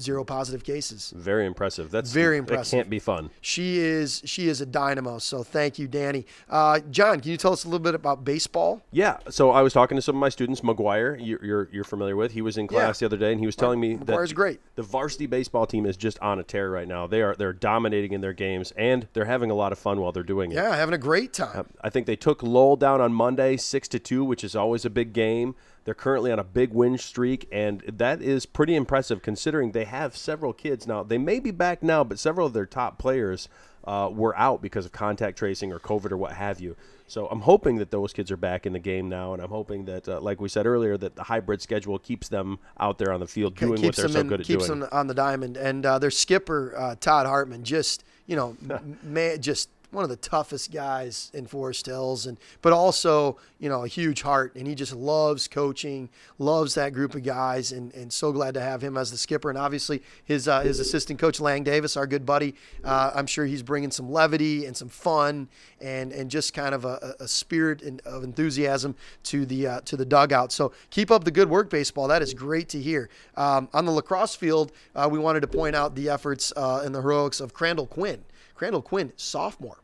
Zero positive cases. Very impressive. That's very impressive. That can't be fun. She is she is a dynamo. So thank you, Danny. Uh, John, can you tell us a little bit about baseball? Yeah. So I was talking to some of my students. McGuire, you're you're, you're familiar with. He was in class yeah. the other day, and he was telling me McGuire's that McGuire's great. The varsity baseball team is just on a tear right now. They are they're dominating in their games, and they're having a lot of fun while they're doing it. Yeah, having a great time. Uh, I think they took Lowell down on Monday, six to two, which is always a big game. They're currently on a big win streak, and that is pretty impressive considering they have several kids now. They may be back now, but several of their top players uh, were out because of contact tracing or COVID or what have you. So I'm hoping that those kids are back in the game now, and I'm hoping that, uh, like we said earlier, that the hybrid schedule keeps them out there on the field doing keeps what they're so in, good at keeps doing. Keeps them on the diamond. And uh, their skipper, uh, Todd Hartman, just, you know, man, just – one of the toughest guys in Forest Hills, and but also, you know, a huge heart, and he just loves coaching, loves that group of guys, and, and so glad to have him as the skipper. And obviously his uh, his assistant coach, Lang Davis, our good buddy, uh, I'm sure he's bringing some levity and some fun and and just kind of a, a spirit and of enthusiasm to the uh, to the dugout. So keep up the good work, baseball. That is great to hear. Um, on the lacrosse field, uh, we wanted to point out the efforts uh, and the heroics of Crandall Quinn. Crandall Quinn, sophomore.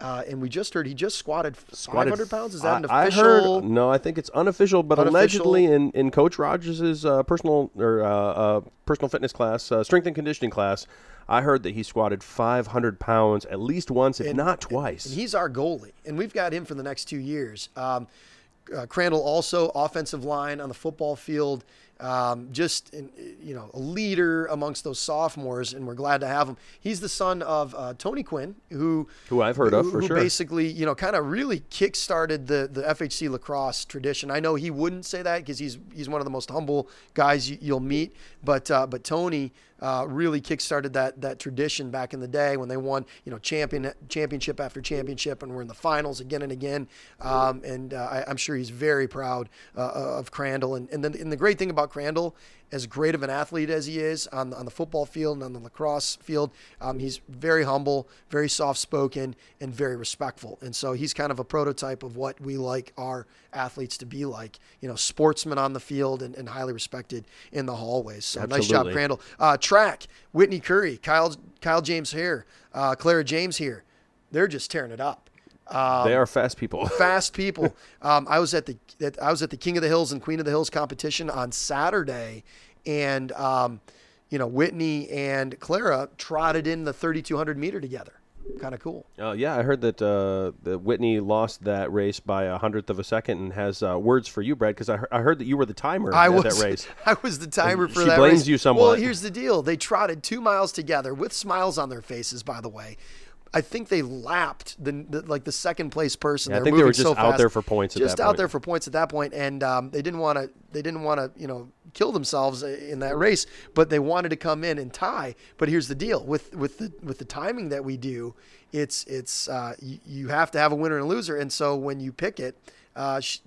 Uh, and we just heard he just squatted five hundred pounds. Is that an official? I heard, no, I think it's unofficial, but unofficial. Allegedly in, in Coach Rogers' uh, personal or uh, uh, personal fitness class, uh, strength and conditioning class, I heard that he squatted five hundred pounds at least once, if and, not twice. And, and he's our goalie, and we've got him for the next two years. Um, uh, Crandall also, offensive line on the football field. Um, just, you know, a leader amongst those sophomores, and we're glad to have him. He's the son of uh, Tony Quinn, who who I've heard who, of for who sure. Who basically, you know, kind of really kickstarted the the F H C lacrosse tradition. I know he wouldn't say that because he's he's one of the most humble guys you, you'll meet, but uh, but Tony uh, really kickstarted that that tradition back in the day when they won, you know, champion championship after championship, and were in the finals again and again. Um, and uh, I, I'm sure he's very proud uh, of Crandall. And and then and the great thing about Crandall, as great of an athlete as he is on the, on the football field and on the lacrosse field, um, he's very humble, very soft-spoken, and very respectful. And so he's kind of a prototype of what we like our athletes to be like, you know, sportsmen on the field and, and highly respected in the hallways. So absolutely. Nice job, Crandall. Uh, track, Whitney Curry, Kyle Kyle James here, uh, Clara James here. They're just tearing it up. Um, they are fast people. Fast people. Um, I was at the at, I was at the King of the Hills and Queen of the Hills competition on Saturday, and um, you know, Whitney and Clara trotted in the thirty-two hundred meter together. Kind of cool. Uh, yeah, I heard that, uh, that Whitney lost that race by a hundredth of a second, and has uh, words for you, Brad, because I, he- I heard that you were the timer I at was, that race. I was the timer and for that race. She blames you somewhat. Well, here's the deal. They trotted two miles together with smiles on their faces, by the way. I think they lapped the, the like the second place person. Yeah, I think they were just so out fast. there for points. At just that out point. there for points at that point, and um, they didn't want to. They didn't want to, you know, kill themselves in that race, but they wanted to come in and tie. But here's the deal with with the with the timing that we do. It's it's uh, you, you have to have a winner and a loser, and so when you pick it. Uh, she,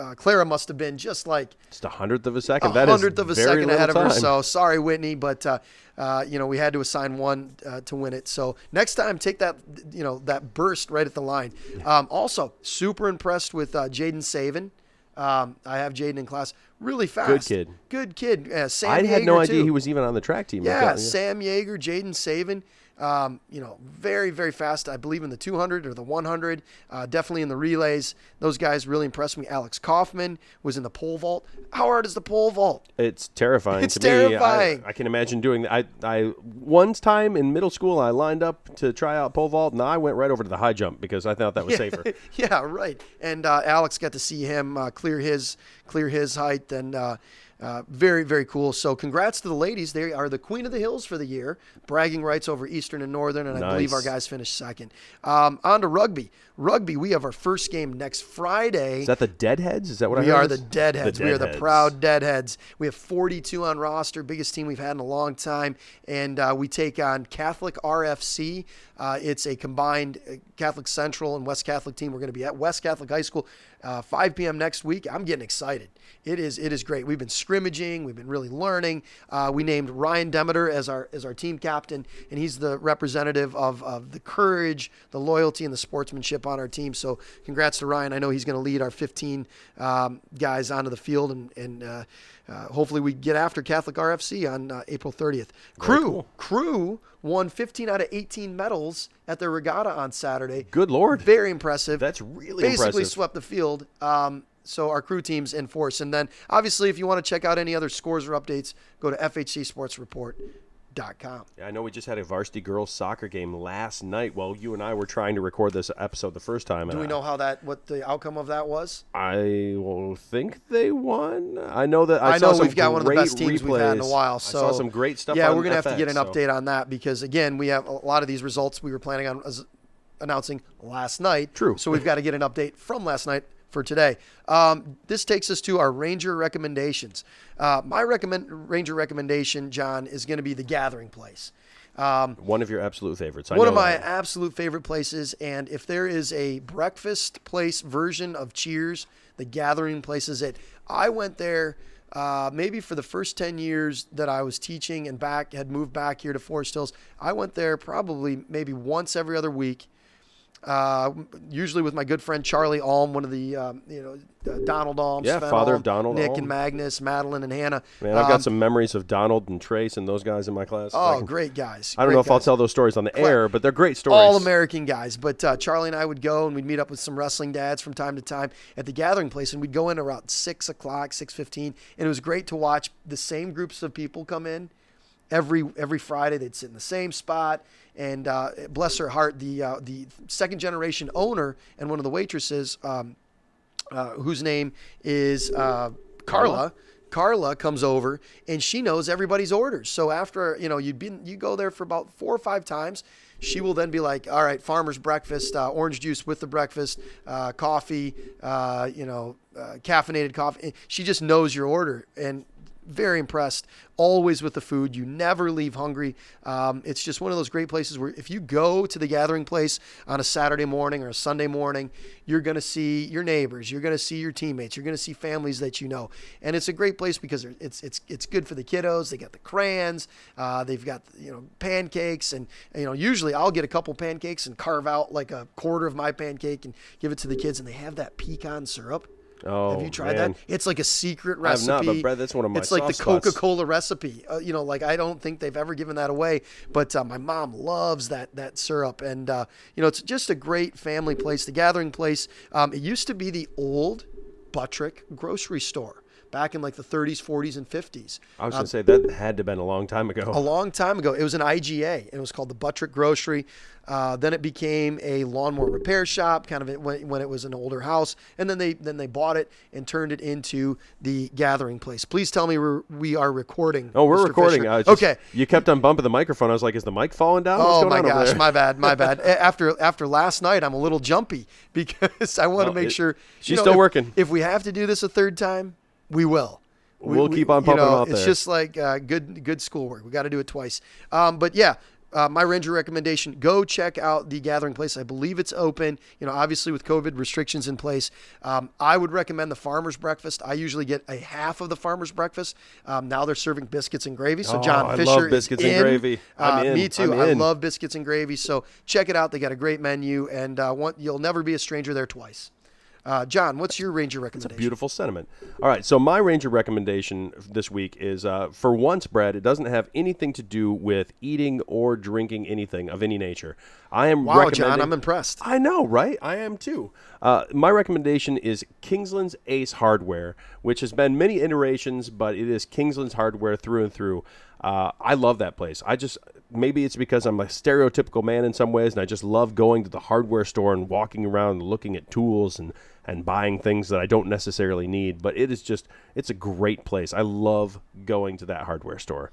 uh, Clara must have been just like just a hundredth of a second. That is a hundredth of a second ahead of her. So sorry, Whitney, but uh, uh, you know, we had to assign one uh, to win it. So next time, take that, you know, that burst right at the line. Um, also, super impressed with uh, Jaden Savin. Um, I have Jaden in class. Really fast. Good kid. Good kid. Uh, Sam I Yeager, had no idea too. He was even on the track team. Yeah, yeah. Sam Yeager, Jaden Savin. Um, you know, very, very fast. I believe in the two hundred or the one hundred, uh, definitely in the relays. Those guys really impressed me. Alex Kaufman was in the pole vault. How hard is the pole vault? It's terrifying. It's to terrifying. Me. I, I can imagine doing that. I, I, one time in middle school, I lined up to try out pole vault, and I went right over to the high jump because I thought that was yeah, safer. Yeah, right. And uh, Alex got to see him uh, clear his, clear his height, and uh, Uh, very, very cool. So congrats to the ladies. They are the Queen of the Hills for the year. Bragging rights over Eastern and Northern, and nice. I believe our guys finished second. Um, on to rugby. Rugby, we have our first game next Friday. Is that the Deadheads? Is that what we I heard? We are the Deadheads. The we deadheads. are the proud Deadheads. We have forty-two on roster, biggest team we've had in a long time. And uh, we take on Catholic R F C. Uh, it's a combined Catholic Central and West Catholic team. We're going to be at West Catholic High School, uh, five p.m. next week. I'm getting excited. It is it is great. We've been scrimmaging. We've been really learning. Uh, we named Ryan Demeter as our as our team captain, and he's the representative of, of the courage, the loyalty, and the sportsmanship on our team. So congrats to Ryan. I know he's going to lead our fifteen um, guys onto the field, and, and uh, uh, hopefully we get after Catholic R F C on uh, April thirtieth. Crew, cool. Crew won fifteen out of eighteen medals at their regatta on Saturday. Good Lord. Very impressive. That's really Basically impressive. Basically swept the field. Um, So our crew team's in force. And then, obviously, if you want to check out any other scores or updates, go to F H C sports report dot com. I know we just had a varsity girls soccer game last night while you and I were trying to record this episode the first time. Do we know how that, what the outcome of that was? I will think they won. I know that I, I know saw we've got one of the best teams replays. We've had in a while. So I saw some great stuff. Yeah, on we're gonna F X, have to get an so. update on that because again, we have a lot of these results we were planning on announcing last night. True. So we've got to get an update from last night for today. Um, this takes us to our Ranger recommendations. Uh, my recommend Ranger recommendation, John, is going to be The Gathering Place. Um, one of your absolute favorites. I one know of my that. absolute favorite places. And if there is a breakfast place version of Cheers, The Gathering Place is it. I went there uh, maybe for the first ten years that I was teaching and back had moved back here to Forest Hills. I went there probably maybe once every other week. Uh, usually with my good friend Charlie Alm, one of the um, you know uh, Donald Alm, yeah, Sven father Alm, of Donald, Nick Alm. and Magnus, Madeline and Hannah. Man, I've um, got some memories of Donald and Trace and those guys in my class. Oh, can, great guys! I don't great know if guys. I'll tell those stories on the Claire, air, but they're great stories. All American guys, but uh, Charlie and I would go and we'd meet up with some wrestling dads from time to time at the Gathering Place, and we'd go in around six o'clock, six fifteen, and it was great to watch the same groups of people come in. Every every Friday, they'd sit in the same spot, and uh, bless her heart, the uh, the second generation owner and one of the waitresses, um, uh, whose name is uh, Carla. Carla comes over, and she knows everybody's orders. So after you know you'd been you go there for about four or five times, she will then be like, "All right, farmer's breakfast, uh, orange juice with the breakfast, uh, coffee, uh, you know, uh, caffeinated coffee." She just knows your order and. Very impressed, always with the food. You never leave hungry. Um, it's just one of those great places where if you go to the Gathering Place on a Saturday morning or a Sunday morning, you're going to see your neighbors, you're going to see your teammates, you're going to see families that you know. And it's a great place because it's it's it's good for the kiddos. They got the crayons, uh, they've got you know pancakes, and you know usually I'll get a couple pancakes and carve out like a quarter of my pancake and give it to the kids, and they have that pecan syrup. Oh, have you tried man. that? It's like a secret recipe. I have not, but Brad, that's one of my It's like sauce the Coca-Cola spots. recipe. Uh, you know, like I don't think they've ever given that away, but uh, my mom loves that that syrup. And, uh, you know, it's just a great family place, the Gathering Place. Um, it used to be the old Buttrick grocery store. Back in like the thirties, forties, and fifties. I was going to uh, say that had to have been a long time ago. A long time ago. It was an I G A, and it was called the Buttrick Grocery. Uh, then it became a lawnmower repair shop, kind of when, when it was an older house. And then they then they bought it and turned it into the Gathering Place. Please tell me we're, we are recording. Oh, we're Mister recording. I just, okay. You kept on bumping the microphone. I was like, is the mic falling down? What's oh, going my on gosh. Over there? My bad. My bad. After after last night, I'm a little jumpy because I want to no, make it, sure. She's you know, still if, working. If we have to do this a third time, we will. We, we'll keep on pumping you know, out there. It's just like uh, good good schoolwork. We got to do it twice. Um, but, yeah, uh, my Ranger recommendation, go check out the Gathering Place. I believe it's open, you know, obviously with COVID restrictions in place. Um, I would recommend the farmer's breakfast. I usually get a half of the farmer's breakfast. Um, now they're serving biscuits and gravy. So, John oh, Fisher I love biscuits is in. and gravy. I'm uh, in. Me too. I'm in. I love biscuits and gravy. So, check it out. They got a great menu, and uh, want, you'll never be a stranger there twice. Uh, John, what's your Ranger recommendation? That's a beautiful sentiment. All right, so my Ranger recommendation this week is, uh, for once, Brad, it doesn't have anything to do with eating or drinking anything of any nature. I am wow, recommending... John, I'm impressed. I know, right? I am too. Uh, my recommendation is Kingsland's Ace Hardware, which has been many iterations, but it is Kingsland's Hardware through and through. Uh, I love that place. I just, maybe it's because I'm a stereotypical man in some ways, and I just love going to the hardware store and walking around and looking at tools and, and buying things that I don't necessarily need. But it is just, it's a great place. I love going to that hardware store.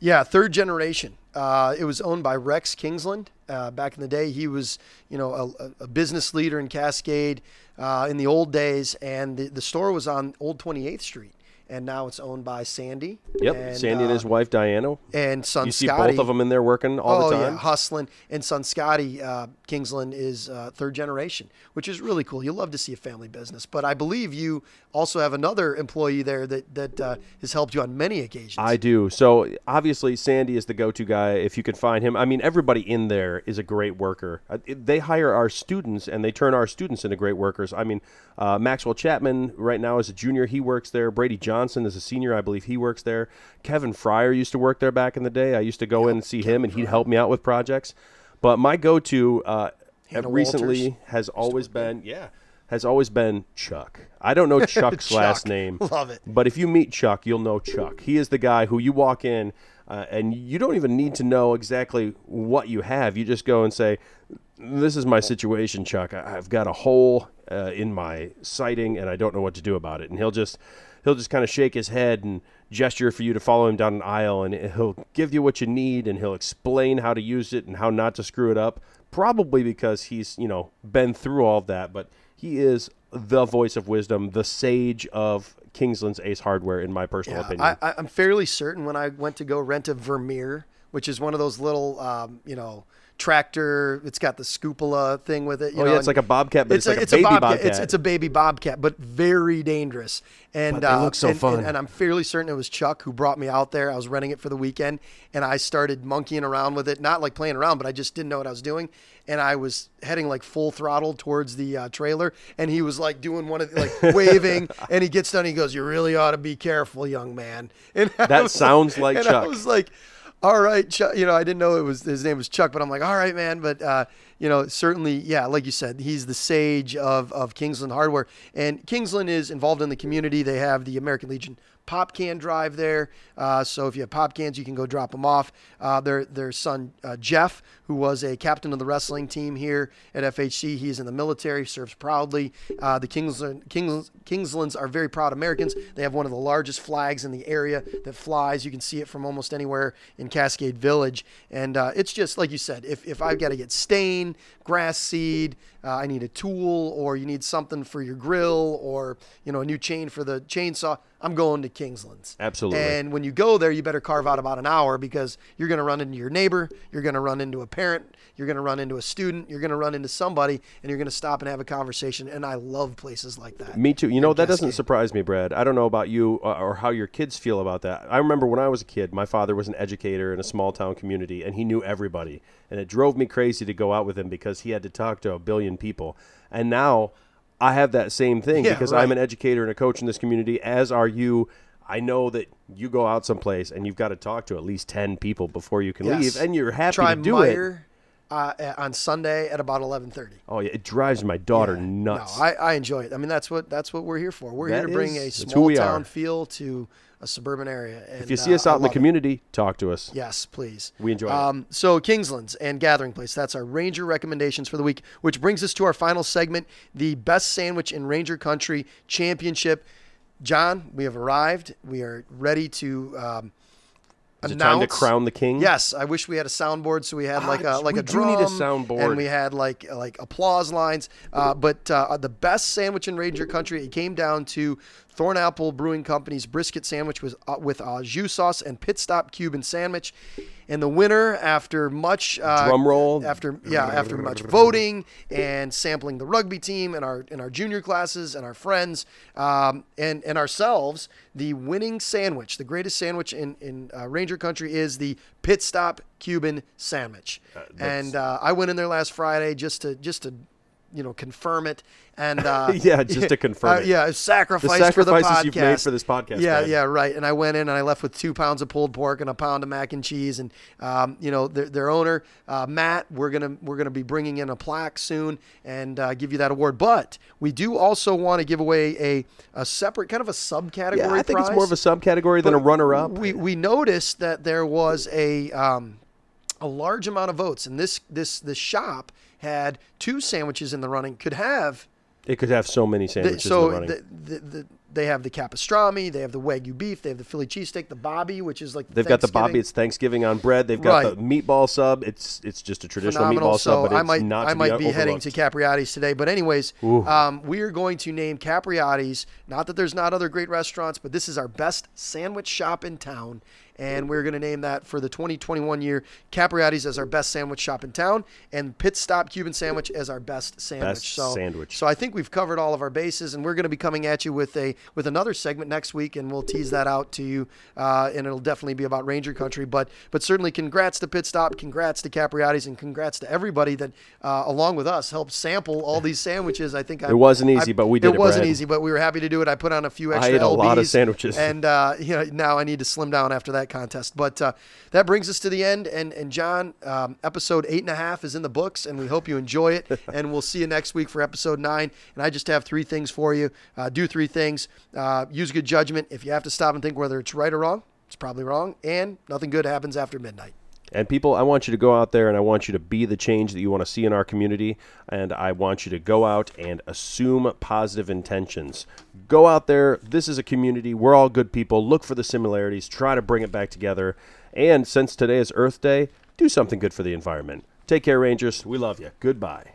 Yeah, third generation. Uh, it was owned by Rex Kingsland. Uh, back in the day, he was, you know, a, a business leader in Cascade uh, in the old days, and the, the store was on Old twenty-eighth Street, and now it's owned by Sandy. Yep, and, Sandy uh, and his wife Diana, and son Scotty. You see Scotty. Both of them in there working all oh, the time. Yeah, hustling. And son Scotty uh, Kingsland is uh, third generation, which is really cool. You love to see a family business, but I believe you also have another employee there that that uh, has helped you on many occasions. I do. So obviously Sandy is the go-to guy if you can find him. I mean, everybody in there is a great worker. They hire our students and they turn our students into great workers. I mean, uh, Maxwell Chapman right now is a junior. He works there. Brady Johnson is a senior. I believe he works there. Kevin Fryer used to work there back in the day. I used to go yep. in and see Kevin him and he'd help me out with projects. But my go-to uh, recently has always been, yeah. has always been Chuck. I don't know Chuck's Chuck. last name. Love it. But if you meet Chuck, you'll know Chuck. He is the guy who you walk in uh, and you don't even need to know exactly what you have. You just go and say, this is my situation, Chuck. I- I've got a hole uh, in my siding and I don't know what to do about it. And he'll just he'll just kind of shake his head and gesture for you to follow him down an aisle, and he'll give you what you need and he'll explain how to use it and how not to screw it up. Probably because he's, you know, been through all of that, but he is the voice of wisdom, the sage of Kingsland's Ace Hardware, in my personal yeah, opinion. I, I'm fairly certain when I went to go rent a Vermeer, which is one of those little, um, you know, tractor, it's got the scupola thing with it. You oh, know, yeah, it's like a bobcat, but it's, it's like it's a baby a bobcat. bobcat. It's, it's a baby bobcat, but very dangerous. And but they uh, look so and, fun. And, and I'm fairly certain it was Chuck who brought me out there. I was renting it for the weekend, and I started monkeying around with it. Not like playing around, but I just didn't know what I was doing. And I was heading like full throttle towards the uh, trailer, and he was like doing one of the, like waving, and he gets done. He goes, "You really ought to be careful, young man." And that sounds like, like Chuck. And I was like, all right, Chuck, you know, I didn't know it was his name was Chuck, but I'm like, all right, man. But, uh, you know, certainly, yeah, like you said, he's the sage of, of Kingsland Hardware. And Kingsland is involved in the community. They have the American Legion pop can drive there. Uh, so if you have pop cans, you can go drop them off. Uh, their their son, uh, Jeff, who was a captain of the wrestling team here at F H C, he's in the military, serves proudly. Uh, the Kingsland, Kings, Kingslands are very proud Americans. They have one of the largest flags in the area that flies. You can see it from almost anywhere in Cascade Village. And uh, it's just, like you said, if, if I've got to get stain, grass seed, uh, I need a tool, or you need something for your grill, or, you know, a new chain for the chainsaw, I'm going to Kingsland's. Absolutely. And when you go there, you better carve out about an hour, because you're going to run into your neighbor, you're going to run into a parent, you're going to run into a student, you're going to run into somebody, and you're going to stop and have a conversation. And I love places like that. Me too. You know, that doesn't surprise me, Brad. I don't know about you uh, or how your kids feel about that. I remember when I was a kid, my father was an educator in a small town community, and he knew everybody. And it drove me crazy to go out with him because he had to talk to a billion people. And now I have that same thing yeah, because right. I'm an educator and a coach in this community, as are you. I know that you go out someplace and you've got to talk to at least ten people before you can yes. leave, and you're happy Try to do Meyer, it. Uh, on Sunday at about eleven thirty. Oh, yeah. It drives my daughter yeah. nuts. No, I, I enjoy it. I mean, that's what that's what we're here for. We're that here to bring is, a small town are. feel to a suburban area. And, if you see us uh, out in the community, it. talk to us. Yes, please. We enjoy um, it. So Kingsland's and Gathering Place, that's our Ranger recommendations for the week, which brings us to our final segment, the Best Sandwich in Ranger Country Championship. John, we have arrived. We are ready to um, Is announce. Is it time to crown the king? Yes. I wish we had a soundboard, so we had ah, like a like we a drum. We do need a soundboard. And we had like like applause lines. Uh, but uh, the best sandwich in Ranger Country, it came down to Thornapple Brewing Company's brisket sandwich with uh, with uh, jus sauce and Pit Stop Cuban sandwich, and the winner, after much uh, drum roll, after yeah, after much voting and sampling the rugby team and our and our junior classes and our friends um, and and ourselves, the winning sandwich, the greatest sandwich in in uh, Ranger Country, is the Pit Stop Cuban sandwich. Uh, and uh, I went in there last Friday just to just to. you know, confirm it. And uh, yeah, just to confirm uh, it. Yeah, sacrifice the for the podcast. The sacrifices you've made for this podcast. Yeah, man. yeah, right. And I went in and I left with two pounds of pulled pork and a pound of mac and cheese. And um, you know, their, their owner, uh, Matt, we're gonna we're gonna be bringing in a plaque soon and uh, give you that award. But we do also want to give away a a separate kind of a subcategory. Yeah, I think prize. It's more of a subcategory but than a runner-up. We we noticed that there was a um, a large amount of votes, and this this this shop had two sandwiches in the running, could have... It could have so many sandwiches the, so in the running. The, the, the, they have the capistrami, they have the Wagyu beef, they have the Philly cheesesteak, the Bobby, which is like They've got the Bobby, it's Thanksgiving on bread. They've got right. the meatball sub. It's it's just a traditional Phenomenal. meatball so sub, but it's I might, not to I might be, be heading to Capriati's today. But anyways, um, we are going to name Capriati's. Not that there's not other great restaurants, but this is our best sandwich shop in town. And we're going to name that for the twenty twenty-one year, Capriati's as our best sandwich shop in town, and Pit Stop Cuban Sandwich as our best sandwich. Best so, sandwich. So I think we've covered all of our bases, and we're going to be coming at you with a with another segment next week, and we'll tease that out to you, uh, and it'll definitely be about Ranger Country. But but certainly, congrats to Pit Stop, congrats to Capriati's, and congrats to everybody that, uh, along with us, helped sample all these sandwiches. I think I, it wasn't easy, I, but we did it. It wasn't Brad. easy, but we were happy to do it. I put on a few extra. I ate a L Bs, lot of sandwiches, and uh, you know, now I need to slim down after that contest. But uh, that brings us to the end. And, and John, um, episode eight and a half is in the books, and we hope you enjoy it. And we'll see you next week for episode nine. And I just have three things for you. Uh, do three things. Uh, use good judgment. If you have to stop and think whether it's right or wrong, it's probably wrong. And nothing good happens after midnight. And people, I want you to go out there and I want you to be the change that you want to see in our community. And I want you to go out and assume positive intentions. Go out there. This is a community. We're all good people. Look for the similarities. Try to bring it back together. And since today is Earth Day, do something good for the environment. Take care, Rangers. We love you. Goodbye.